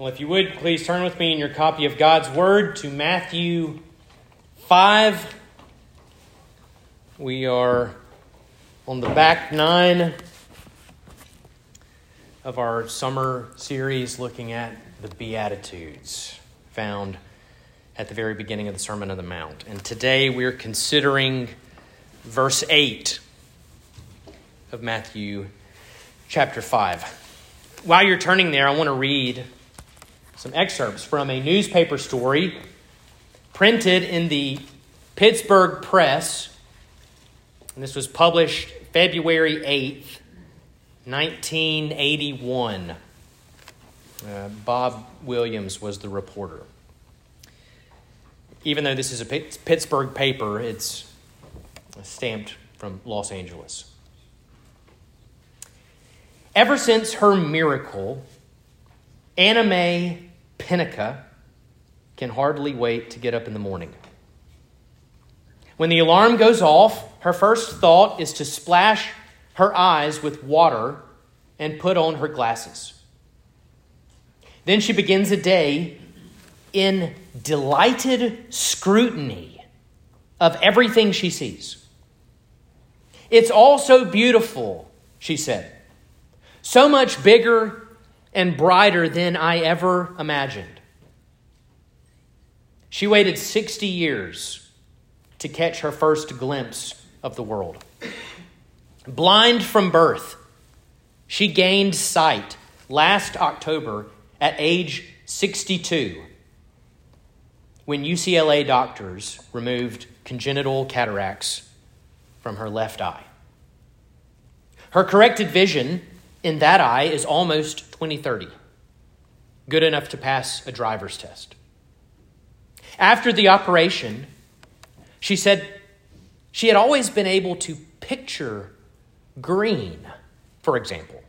Well, if you would, please turn with me in your copy of God's Word to Matthew 5. We are on the back nine of our summer series looking at the Beatitudes found at the very beginning of the Sermon on the Mount. And today we're considering verse 8 of Matthew chapter 5. While you're turning there, I want to read some excerpts from a newspaper story printed in the Pittsburgh Press. And this was published February 8th, 1981. Bob Williams was the reporter. Even though this is a Pittsburgh paper, it's stamped from Los Angeles. Ever since her miracle, Anna Mae Pennica can hardly wait to get up in the morning. When the alarm goes off, her first thought is to splash her eyes with water and put on her glasses. Then she begins a day in delighted scrutiny of everything she sees. It's all so beautiful, she said, so much bigger and brighter than I ever imagined. She waited 60 years to catch her first glimpse of the world. Blind from birth, she gained sight last October at age 62 when UCLA doctors removed congenital cataracts from her left eye. Her corrected vision in that eye is almost 20/30, good enough to pass a driver's test. After the operation, she said she had always been able to picture green, for example,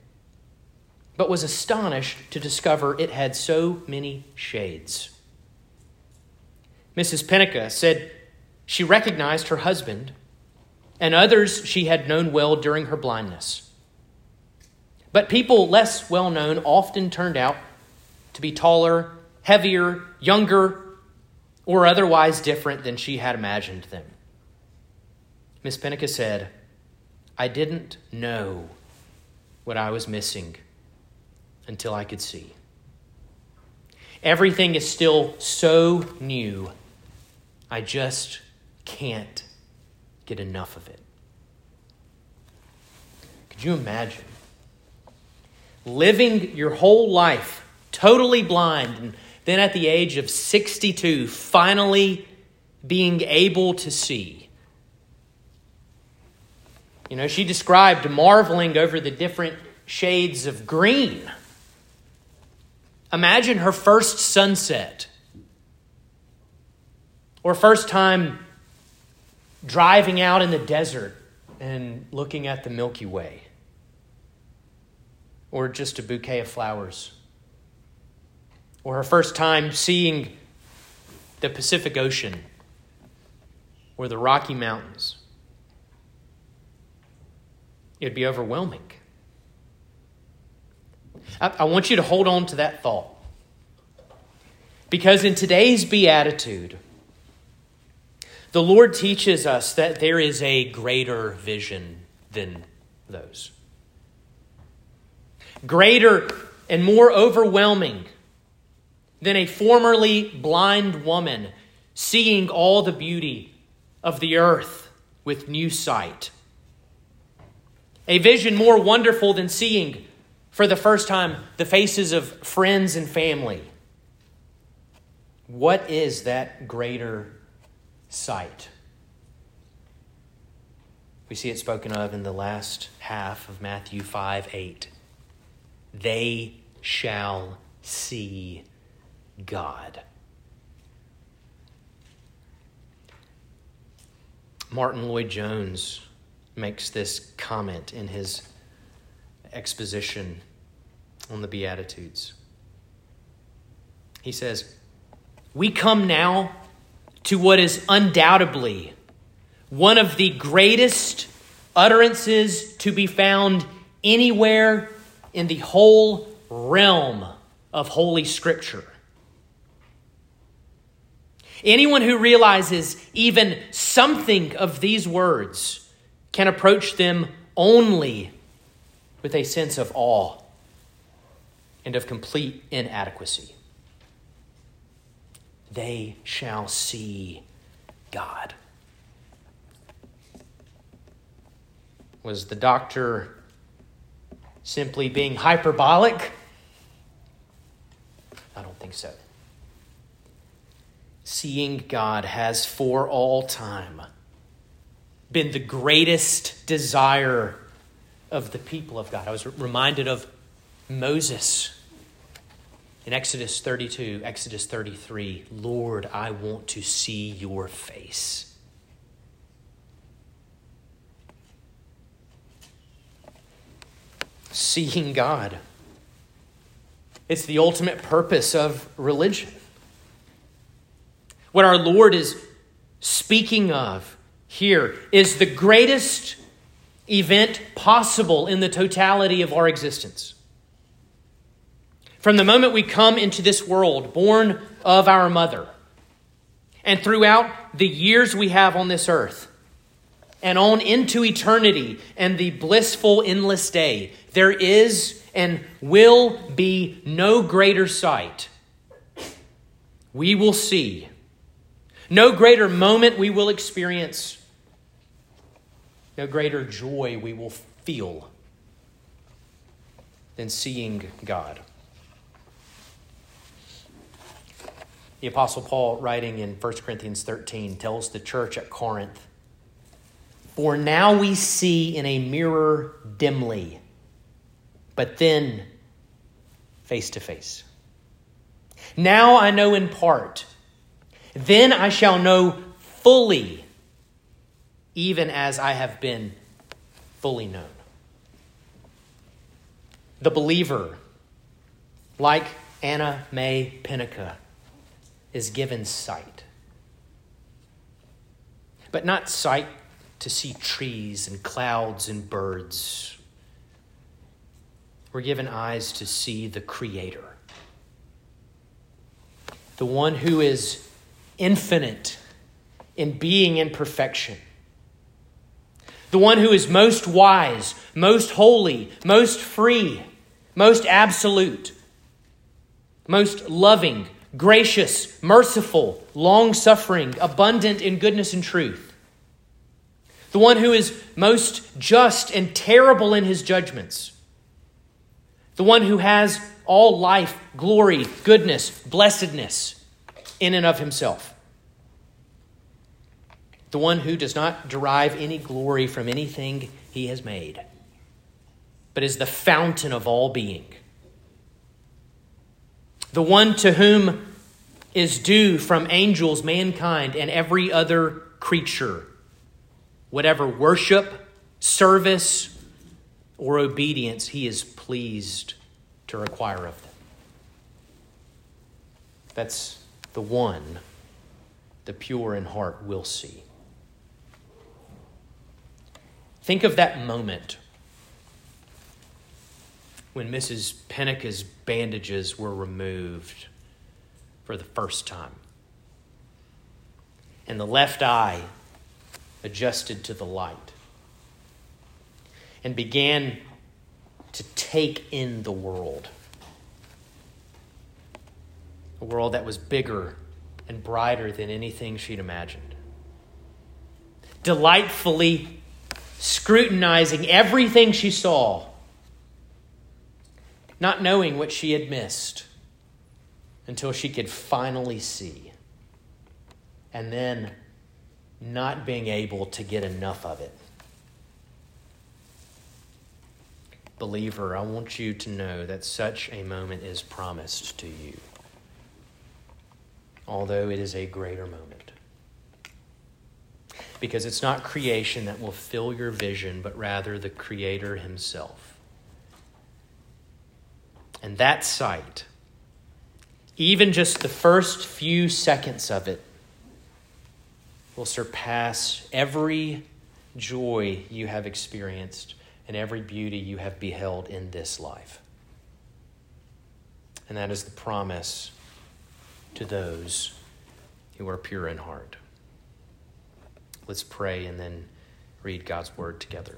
but was astonished to discover it had so many shades. Mrs. Pennica said she recognized her husband and others she had known well during her blindness. But people less well-known often turned out to be taller, heavier, younger, or otherwise different than she had imagined them. Miss Pennica said, I didn't know what I was missing until I could see. Everything is still so new. I just can't get enough of it. Could you imagine? Living your whole life totally blind, and then at the age of 62, finally being able to see. You know, she described marveling over the different shades of green. Imagine her first sunset or first time driving out in the desert and looking at the Milky Way. Or just a bouquet of flowers. Or her first time seeing the Pacific Ocean or the Rocky Mountains. It'd be overwhelming. I want you to hold on to that thought. Because in today's Beatitude, the Lord teaches us that there is a greater vision than those. Greater and more overwhelming than a formerly blind woman seeing all the beauty of the earth with new sight. A vision more wonderful than seeing for the first time the faces of friends and family. What is that greater sight? We see it spoken of in the last half of Matthew 5:8. They shall see God. Martyn Lloyd-Jones makes this comment in his exposition on the Beatitudes. He says, we come now to what is undoubtedly one of the greatest utterances to be found anywhere in the whole realm of Holy Scripture. Anyone who realizes even something of these words can approach them only with a sense of awe and of complete inadequacy. They shall see God. Was the doctor simply being hyperbolic? I don't think so. Seeing God has for all time been the greatest desire of the people of God. I was reminded of Moses in Exodus 32, Exodus 33. Lord, I want to see your face. Seeing God. It's the ultimate purpose of religion. What our Lord is speaking of here is the greatest event possible in the totality of our existence. From the moment we come into this world, born of our mother, and throughout the years we have on this earth, and on into eternity and the blissful endless day, there is and will be no greater sight we will see, no greater moment we will experience, no greater joy we will feel than seeing God. The Apostle Paul, writing in 1 Corinthians 13, tells the church at Corinth, for now we see in a mirror dimly, but then face to face. Now I know in part, then I shall know fully, even as I have been fully known. The believer, like Anna Mae Pennica, is given sight. But not sight to see trees and clouds and birds. We're given eyes to see the Creator, the one who is infinite in being and perfection, the one who is most wise, most holy, most free, most absolute, most loving, gracious, merciful, long-suffering, abundant in goodness and truth. The one who is most just and terrible in his judgments. The one who has all life, glory, goodness, blessedness in and of himself. The one who does not derive any glory from anything he has made, but is the fountain of all being. The one to whom is due from angels, mankind, and every other creature whatever worship, service, or obedience he is pleased to require of them. That's the one the pure in heart will see. Think of that moment when Mrs. Pennica's bandages were removed for the first time, and the left eye adjusted to the light, and began to take in the world. A world that was bigger and brighter than anything she'd imagined. Delightfully scrutinizing everything she saw, not knowing what she had missed until she could finally see. And then not being able to get enough of it. Believer, I want you to know that such a moment is promised to you, although it is a greater moment. Because it's not creation that will fill your vision, but rather the Creator himself. And that sight, even just the first few seconds of it, will surpass every joy you have experienced and every beauty you have beheld in this life. and that is the promise to those who are pure in heart. Let's pray and then read God's word together.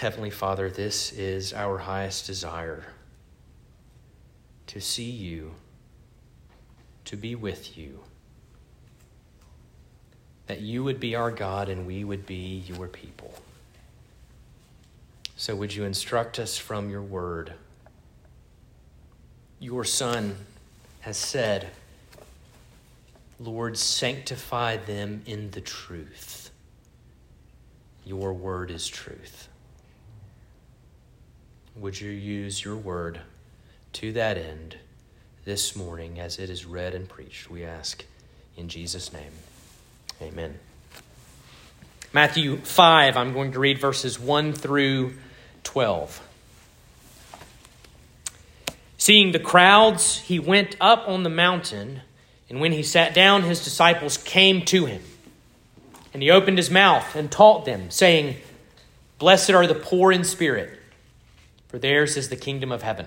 Heavenly Father, this is our highest desire, to see you, to be with you, that you would be our God and we would be your people. So would you instruct us from your word? Your Son has said, Lord, sanctify them in the truth. Your word is truth. Would you use your word to that end this morning as it is read and preached? We ask in Jesus' name. Amen. Matthew 5, I'm going to read verses 1 through 12. Seeing the crowds, he went up on the mountain, and when he sat down, his disciples came to him. And he opened his mouth and taught them, saying, Blessed are the poor in spirit, for theirs is the kingdom of heaven.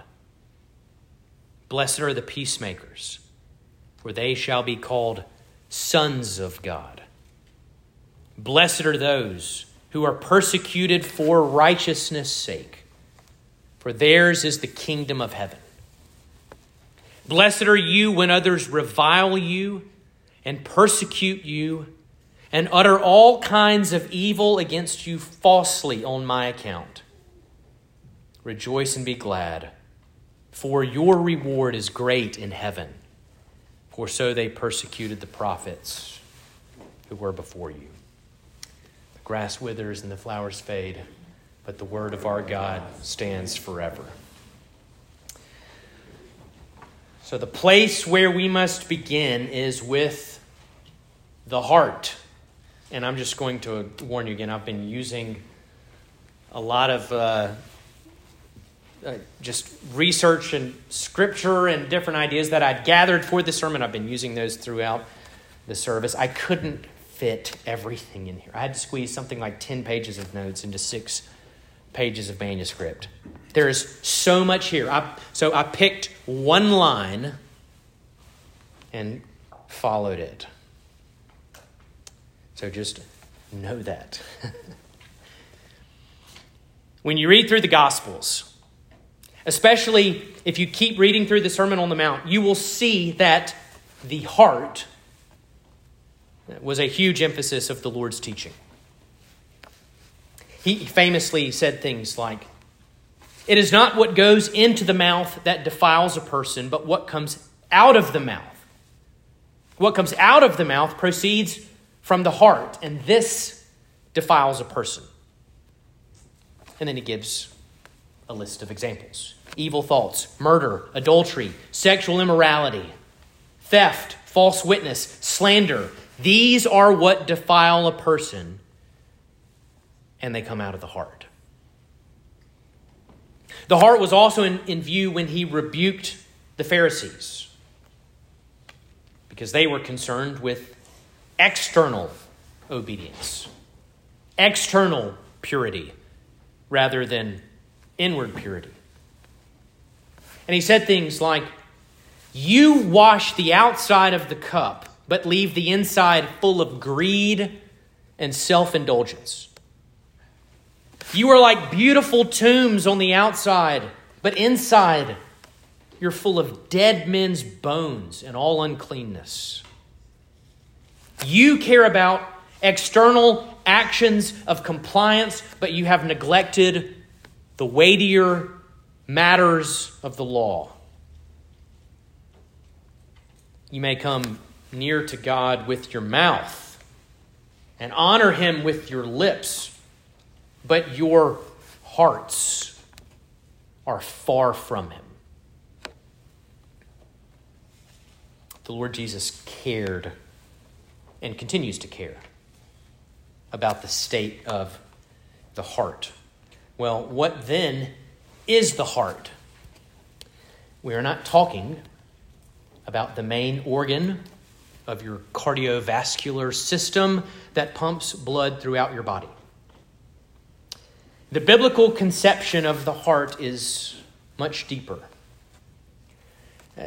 Blessed are the peacemakers, for they shall be called sons of God. Blessed are those who are persecuted for righteousness' sake, for theirs is the kingdom of heaven. Blessed are you when others revile you and persecute you and utter all kinds of evil against you falsely on my account. Rejoice and be glad, for your reward is great in heaven. For so they persecuted the prophets who were before you. The grass withers and the flowers fade, but the word of our God stands forever. So the place where we must begin is with the heart. And I'm just going to warn you again, I've been using a lot of just research and scripture and different ideas that I'd gathered for this sermon. I've been using those throughout the service. I couldn't fit everything in here. I had to squeeze something like 10 pages of notes into 6 pages of manuscript. There is so much here. So I picked one line and followed it. So just know that. When you read through the Gospels, especially if you keep reading through the Sermon on the Mount, you will see that the heart was a huge emphasis of the Lord's teaching. He famously said things like, It is not what goes into the mouth that defiles a person, but what comes out of the mouth. What comes out of the mouth proceeds from the heart, and this defiles a person. And then he gives a list of examples: evil thoughts, murder, adultery, sexual immorality, theft, false witness, slander. These are what defile a person, and they come out of the heart. The heart was also in view when he rebuked the Pharisees, because they were concerned with external obedience, external purity, rather than inward purity. And he said things like, You wash the outside of the cup, but leave the inside full of greed and self-indulgence. You are like beautiful tombs on the outside, but inside you're full of dead men's bones and all uncleanness. You care about external actions of compliance, but you have neglected the weightier matters of the law. You may come near to God with your mouth and honor him with your lips, but your hearts are far from him. The Lord Jesus cared and continues to care about the state of the heart. Well, what then is the heart? We are not talking about the main organ of your cardiovascular system that pumps blood throughout your body. The biblical conception of the heart is much deeper.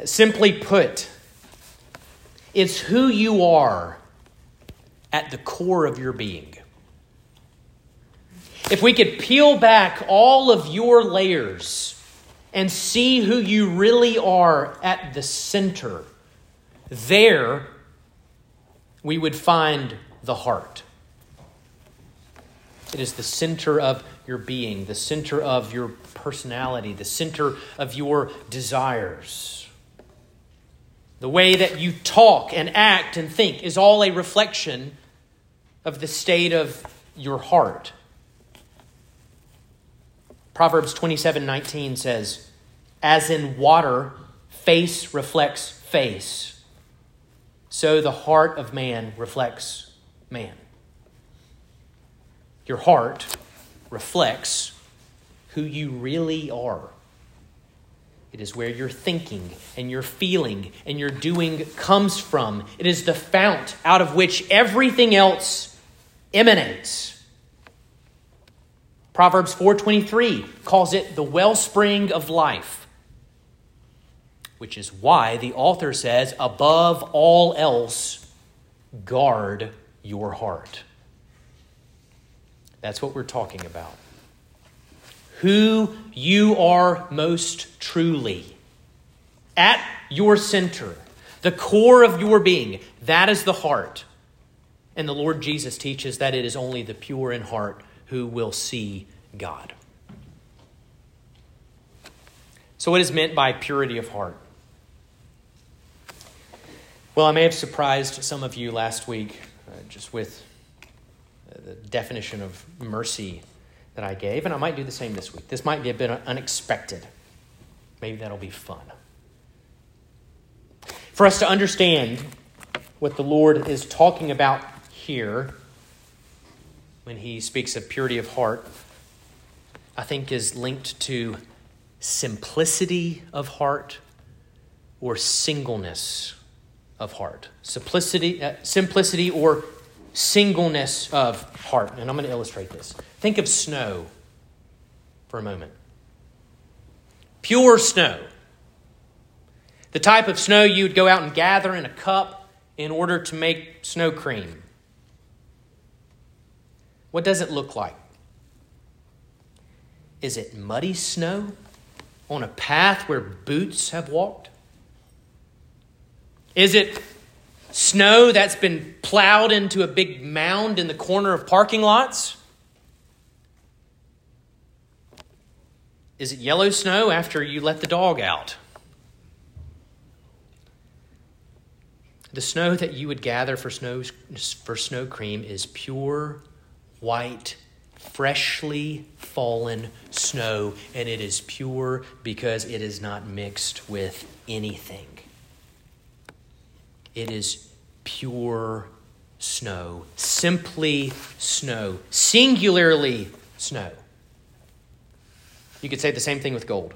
Simply put, it's who you are at the core of your being. If we could peel back all of your layers and see who you really are at the center, there we would find the heart. It is the center of your being, the center of your personality, the center of your desires. The way that you talk and act and think is all a reflection of the state of your heart. Proverbs 27:19 says, "As in water, face reflects face. So the heart of man reflects man." Your heart reflects who you really are. It is where your thinking and your feeling and your doing comes from. It is the fount out of which everything else emanates. Proverbs 4:23 calls it the wellspring of life, which is why the author says, above all else, guard your heart. That's what we're talking about. Who you are most truly, at your center, the core of your being, that is the heart. And the Lord Jesus teaches that it is only the pure in heart who will see God. So what is meant by purity of heart? Well, I may have surprised some of you last week just with the definition of mercy that I gave, and I might do the same this week. This might be a bit unexpected. Maybe that'll be fun. For us to understand what the Lord is talking about here when he speaks of purity of heart, I think is linked to simplicity of heart or singleness of heart. Simplicity or singleness of heart. And I'm going to illustrate this. Think of snow for a moment. Pure snow. The type of snow you would go out and gather in a cup in order to make snow cream. What does it look like? Is it muddy snow on a path where boots have walked? Is it snow that's been plowed into a big mound in the corner of parking lots? Is it yellow snow after you let the dog out? The snow that you would gather for snow cream is pure, white, freshly fallen snow, and it is pure because it is not mixed with anything. It is pure snow, simply snow, singularly snow. You could say the same thing with gold.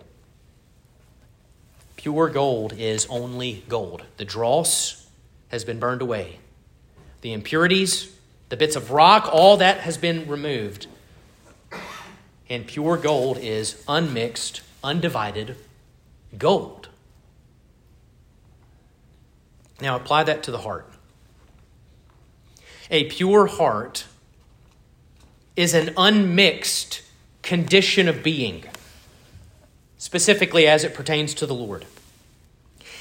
Pure gold is only gold. The dross has been burned away. The impurities, the bits of rock, all that has been removed. And pure gold is unmixed, undivided gold. Now apply that to the heart. A pure heart is an unmixed condition of being, specifically as it pertains to the Lord.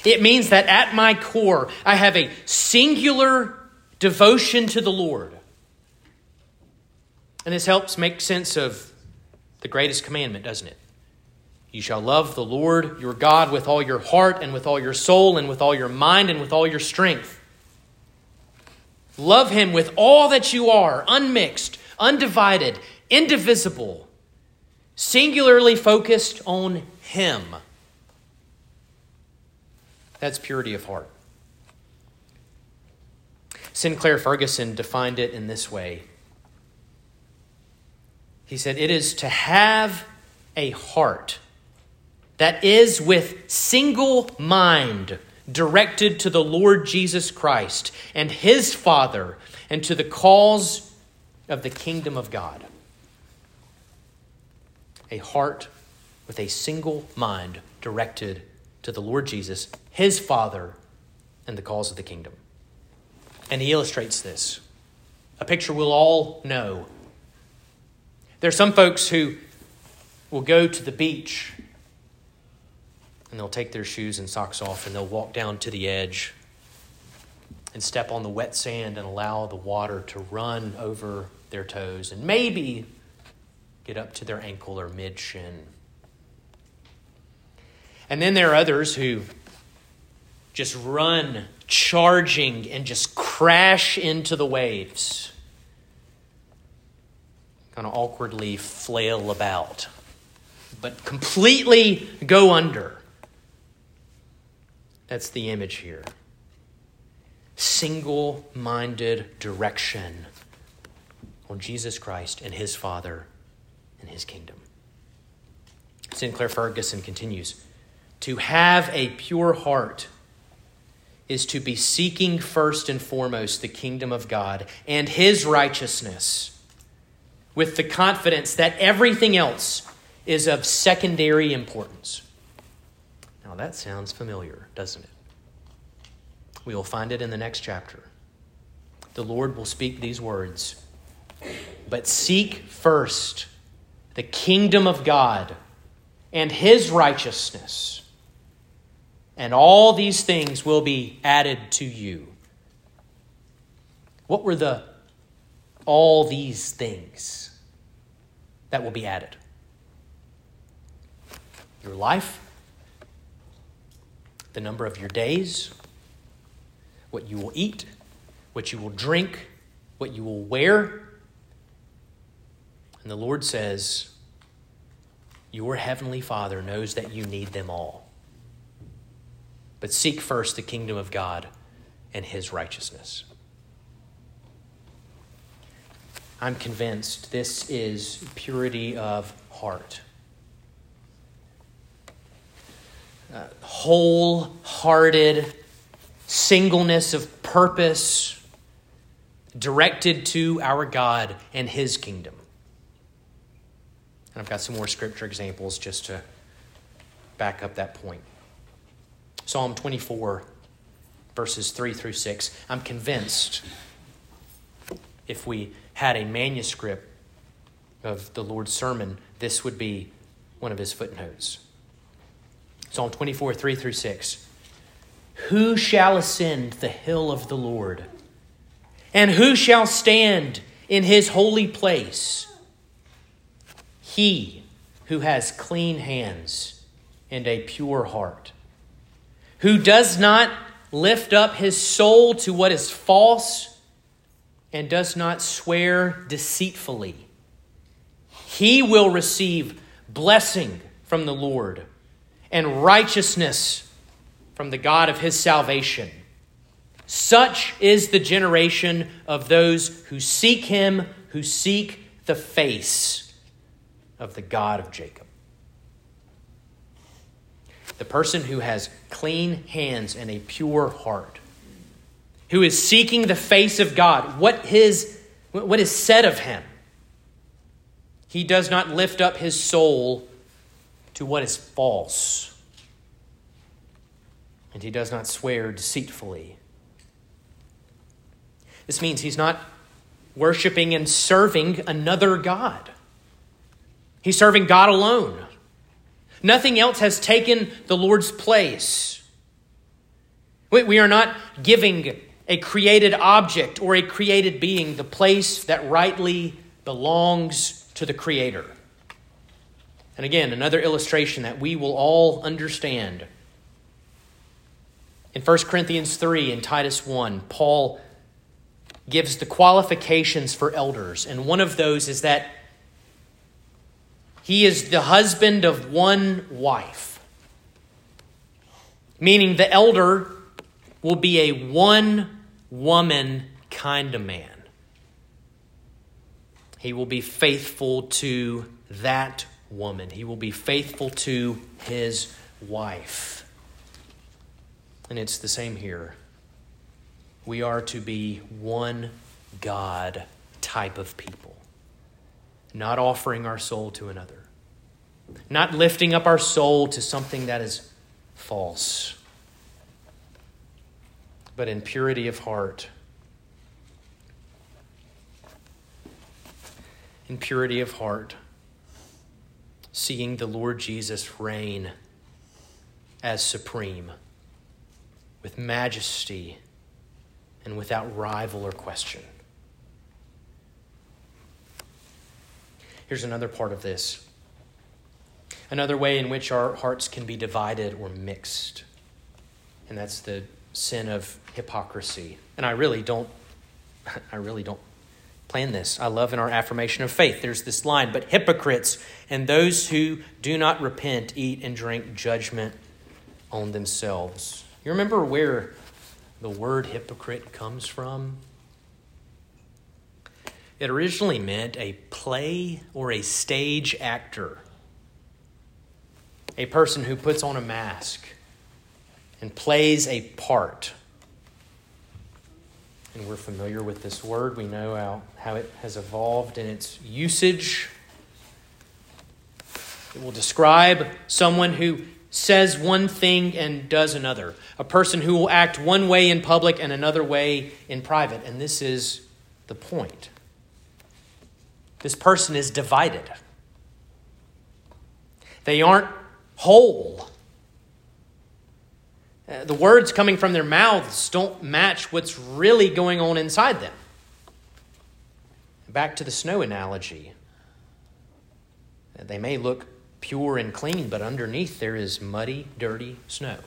It means that at my core, I have a singular devotion to the Lord. And this helps make sense of the greatest commandment, doesn't it? You shall love the Lord your God with all your heart and with all your soul and with all your mind and with all your strength. Love him with all that you are, unmixed, undivided, indivisible, singularly focused on Him. That's purity of heart. Sinclair Ferguson defined it in this way. He said, it is to have a heart that is with single mind directed to the Lord Jesus Christ and His Father and to the cause of the kingdom of God. A heart with a single mind directed to the Lord Jesus, His Father, and the cause of the kingdom. And he illustrates this. A picture we'll all know. There are some folks who will go to the beach and they'll take their shoes and socks off and they'll walk down to the edge and step on the wet sand and allow the water to run over their toes and maybe get up to their ankle or mid-shin. And then there are others who just run charging and just crash into the waves. Kind of awkwardly flail about, but completely go under. That's the image here. Single-minded direction on Jesus Christ and His Father and His kingdom. Sinclair Ferguson continues, to have a pure heart is to be seeking first and foremost the kingdom of God and His righteousness with the confidence that everything else is of secondary importance. Now that sounds familiar, doesn't it? We will find it in the next chapter. The Lord will speak these words, but seek first the kingdom of God and His righteousness, and all these things will be added to you. What were the all these things that will be added? Your life, the number of your days, what you will eat, what you will drink, what you will wear. And the Lord says, your heavenly Father knows that you need them all. But seek first the kingdom of God and His righteousness. I'm convinced this is purity of heart. Wholehearted singleness of purpose directed to our God and His kingdom. And I've got some more scripture examples just to back up that point. Psalm 24, verses 3 through 6. I'm convinced if we had a manuscript of the Lord's sermon, this would be one of his footnotes. Psalm 24, 3 through 6. Who shall ascend the hill of the Lord? And who shall stand in His holy place? He who has clean hands and a pure heart, who does not lift up his soul to what is false and does not swear deceitfully. He will receive blessing from the Lord and righteousness from the God of his salvation. Such is the generation of those who seek Him, who seek the face of the God of Jacob. The person who has clean hands and a pure heart, who is seeking the face of God, what is said of him. He does not lift up his soul to what is false, and he does not swear deceitfully. This means he's not worshiping and serving another God. He's serving God alone. Nothing else has taken the Lord's place. We are not giving a created object or a created being the place that rightly belongs to the Creator. And again, another illustration that we will all understand. In 1 Corinthians 3 and Titus 1, Paul gives the qualifications for elders. And one of those is that He is the husband of one wife, meaning the elder will be a one-woman kind of man. He will be faithful to that woman. He will be faithful to his wife. And it's the same here. We are to be one God type of people, not offering our soul to another, not lifting up our soul to something that is false, but in purity of heart. In purity of heart, seeing the Lord Jesus reign as supreme, with majesty and without rival or question. Here's another part of this. Another way in which our hearts can be divided or mixed. And that's the sin of hypocrisy. And I really don't plan this. I love in our affirmation of faith, there's this line, but hypocrites and those who do not repent eat and drink judgment on themselves. You remember where the word hypocrite comes from? It originally meant a play or a stage actor, a person who puts on a mask and plays a part. And we're familiar with this word. We know how it has evolved in its usage. It will describe someone who says one thing and does another. A person who will act one way in public and another way in private. And this is the point. This person is divided. They aren't whole. The words coming from their mouths don't match what's really going on inside them. Back to the snow analogy. They may look pure and clean, but underneath there is muddy, dirty snow.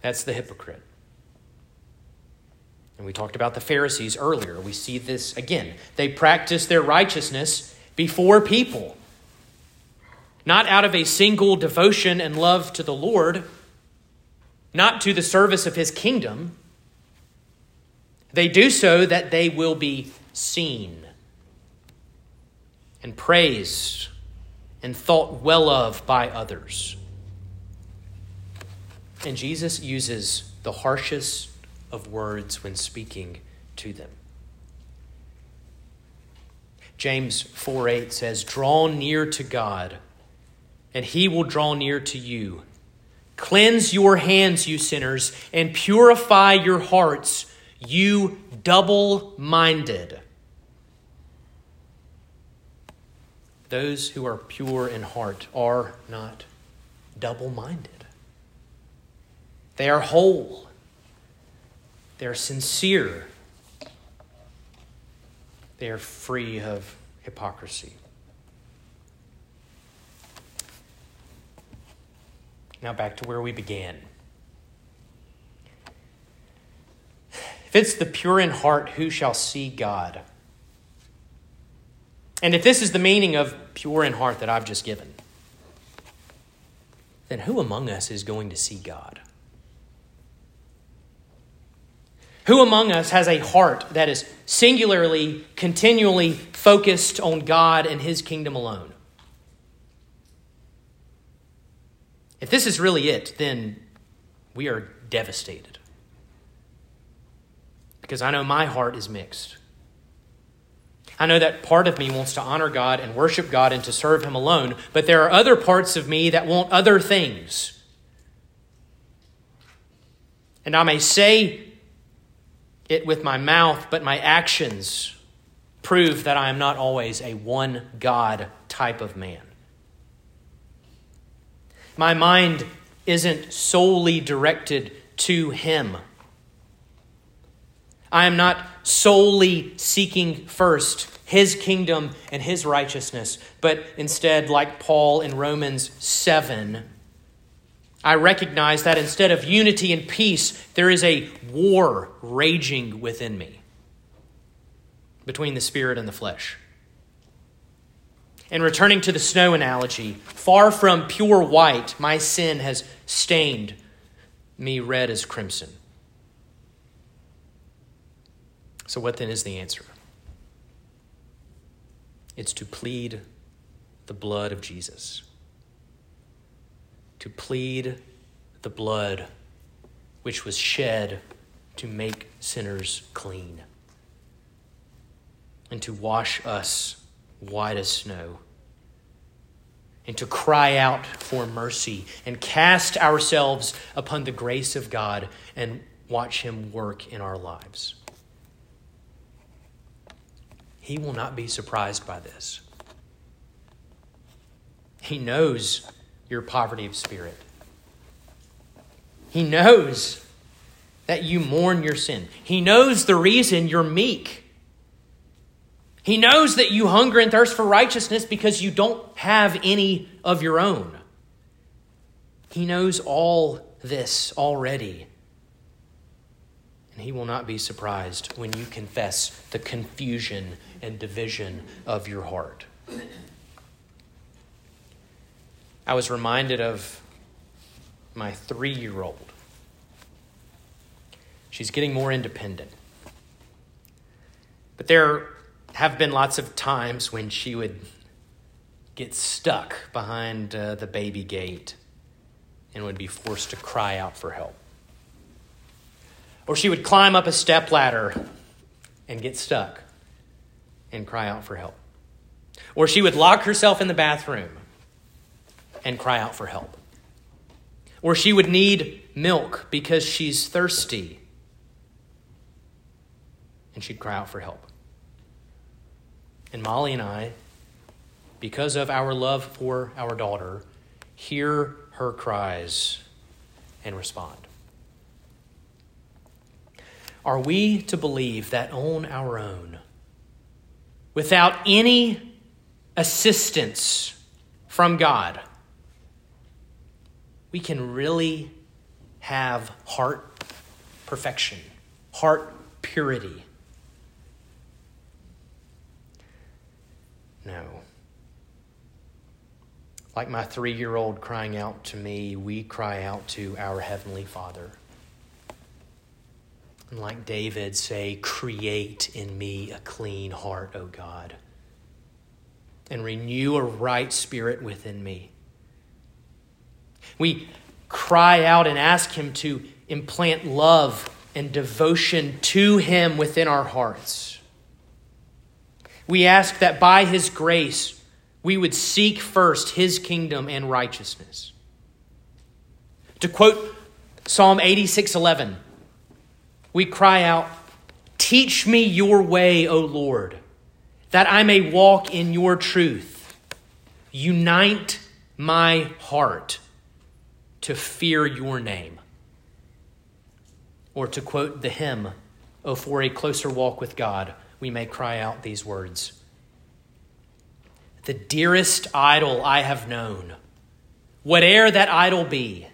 That's the hypocrite. And we talked about the Pharisees earlier. We see this again. They practice their righteousness before people, not out of a single devotion and love to the Lord, not to the service of his kingdom. They do so that they will be seen and praised and thought well of by others. And Jesus uses the harshest of words when speaking to them. James 4:8 says, "Draw near to God, and he will draw near to you. Cleanse your hands, you sinners, and purify your hearts, you double-minded." Those who are pure in heart are not double-minded. They are whole. They are sincere. They are free of hypocrisy. Now back to where we began. If it's the pure in heart who shall see God, and if this is the meaning of pure in heart that I've just given, then who among us is going to see God? Who among us has a heart that is singularly, continually focused on God and his kingdom alone? If this is really it, then we are devastated. Because I know my heart is mixed. I know that part of me wants to honor God and worship God and to serve him alone, but there are other parts of me that want other things. And I may say it with my mouth, but my actions prove that I am not always a one God type of man. My mind isn't solely directed to him. I am not solely seeking first his kingdom and his righteousness, but instead, like Paul in Romans 7, I recognize that instead of unity and peace, there is a war raging within me between the spirit and the flesh. And returning to the snow analogy, far from pure white, my sin has stained me red as crimson. So what then is the answer? It's to plead the blood of Jesus. To plead the blood which was shed to make sinners clean and to wash us white as snow and to cry out for mercy and cast ourselves upon the grace of God and watch him work in our lives. He will not be surprised by this. He knows your poverty of spirit. He knows that you mourn your sin. He knows the reason you're meek. He knows that you hunger and thirst for righteousness because you don't have any of your own. He knows all this already. And he will not be surprised when you confess the confusion and division of your heart. I was reminded of my 3-year-old. She's getting more independent. But there have been lots of times when she would get stuck behind the baby gate and would be forced to cry out for help. Or she would climb up a step ladder and get stuck and cry out for help. Or she would lock herself in the bathroom and cry out for help. Or she would need milk because she's thirsty, and she'd cry out for help. And Molly and I, because of our love for our daughter, hear her cries and respond. Are we to believe that on our own, without any assistance from God, we can really have heart perfection, heart purity? No. Like my 3-year-old crying out to me, we cry out to our Heavenly Father. And like David, say, create in me a clean heart, O God, and renew a right spirit within me. We cry out and ask him to implant love and devotion to him within our hearts. We ask that by his grace, we would seek first his kingdom and righteousness. To quote Psalm 86:11, we cry out, teach me your way, O Lord, that I may walk in your truth. Unite my heart to fear your name. Or to quote the hymn, oh, for a closer walk with God, we may cry out these words. The dearest idol I have known, whate'er that idol be,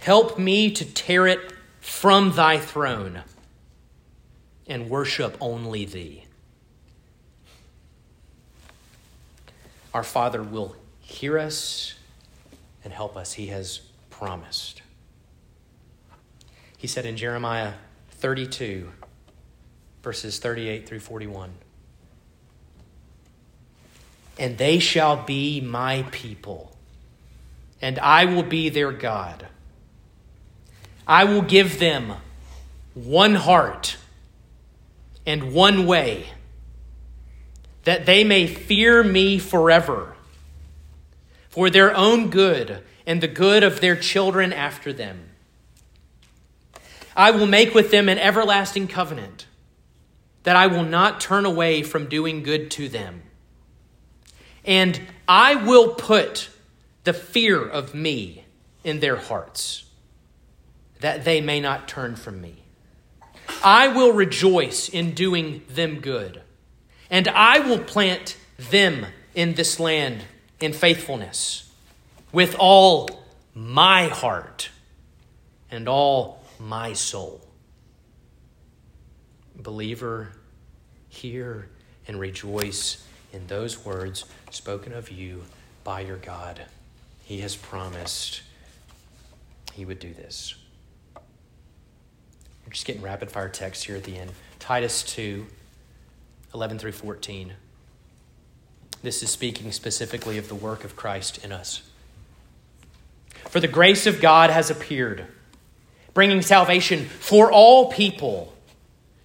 help me to tear it from thy throne and worship only thee. Our Father will hear us and help us. He has promised. He said in Jeremiah 32, verses 38 through 41, and they shall be my people, and I will be their God. I will give them one heart and one way, that they may fear me forever, for their own good and the good of their children after them. I will make with them an everlasting covenant, that I will not turn away from doing good to them. And I will put the fear of me in their hearts, that they may not turn from me. I will rejoice in doing them good, and I will plant them in this land in faithfulness with all my heart and all my soul. Believer, hear and rejoice in those words spoken of you by your God. He has promised he would do this. We're just getting rapid fire text here at the end. Titus 2, 11 through 14. This is speaking specifically of the work of Christ in us. For the grace of God has appeared, bringing salvation for all people,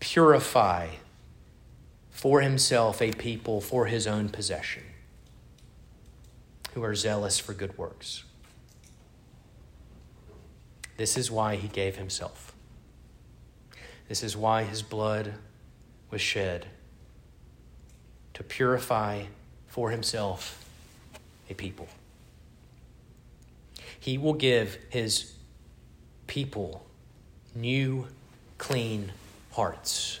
purify for himself a people for his own possession, who are zealous for good works. This is why he gave himself. This is why his blood was shed, to purify for himself a people. He will give his people new, clean hearts,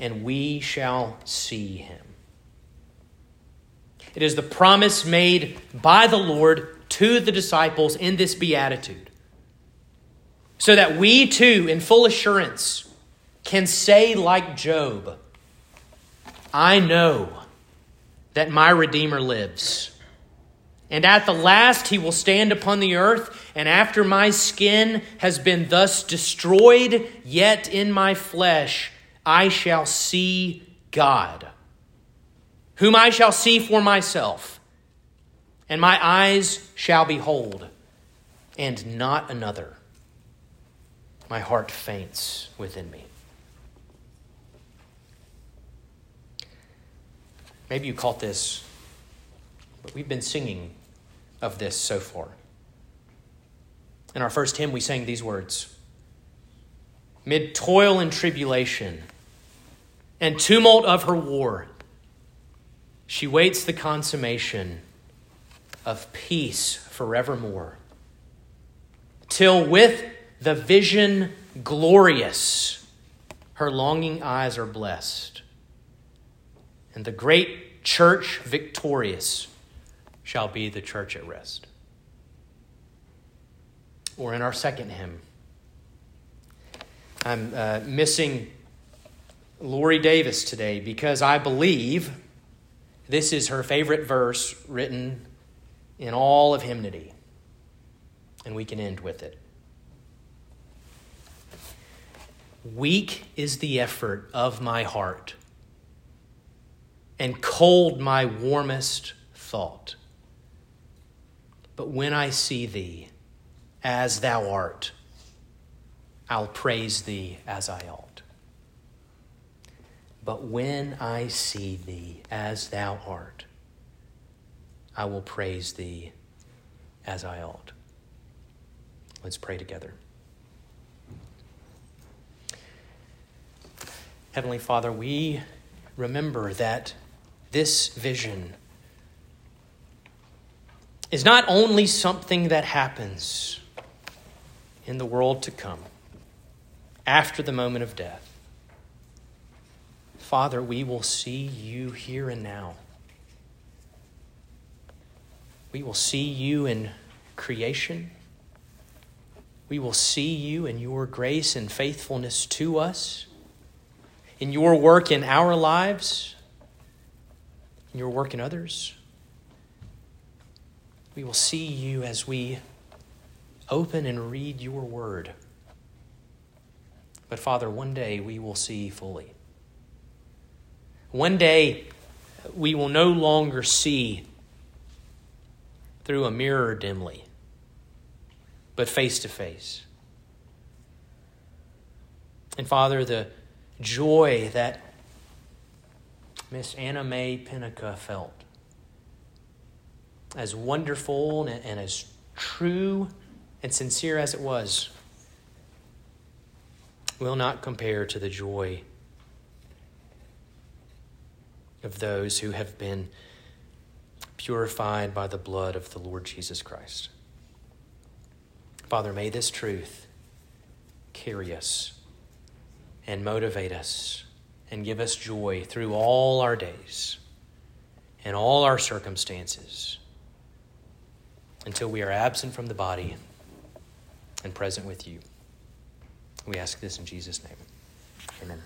and we shall see him. It is the promise made by the Lord to the disciples in this beatitude, so that we too, in full assurance, can say like Job, I know that my Redeemer lives, and at the last he will stand upon the earth, and after my skin has been thus destroyed, yet in my flesh I shall see God, whom I shall see for myself, and my eyes shall behold, and not another. My heart faints within me. Maybe you caught this, but we've been singing of this so far. In our first hymn, we sang these words. Mid toil and tribulation and tumult of her war, she waits the consummation of peace forevermore, till with the vision glorious her longing eyes are blessed, and the great church victorious shall be the church at rest. Or in our second hymn, I'm missing Lori Davis today because I believe this is her favorite verse written in all of hymnody, and we can end with it. Weak is the effort of my heart, and cold my warmest thought. But when I see thee as thou art, I'll praise thee as I ought. But when I see thee as thou art, I will praise thee as I ought. Let's pray together. Heavenly Father, we remember that this vision is not only something that happens in the world to come, after the moment of death. Father, we will see you here and now. We will see you in creation. We will see you in your grace and faithfulness to us, in your work in our lives, in your work in others. We will see you as we open and read your word. But Father, one day we will see fully. One day we will no longer see through a mirror dimly, but face to face. And Father, the joy that Miss Anna Mae Pennica felt, as wonderful and as true and sincere as it was, will not compare to the joy of those who have been purified by the blood of the Lord Jesus Christ. Father, may this truth carry us and motivate us and give us joy through all our days and all our circumstances until we are absent from the body and present with you. We ask this in Jesus' name. Amen.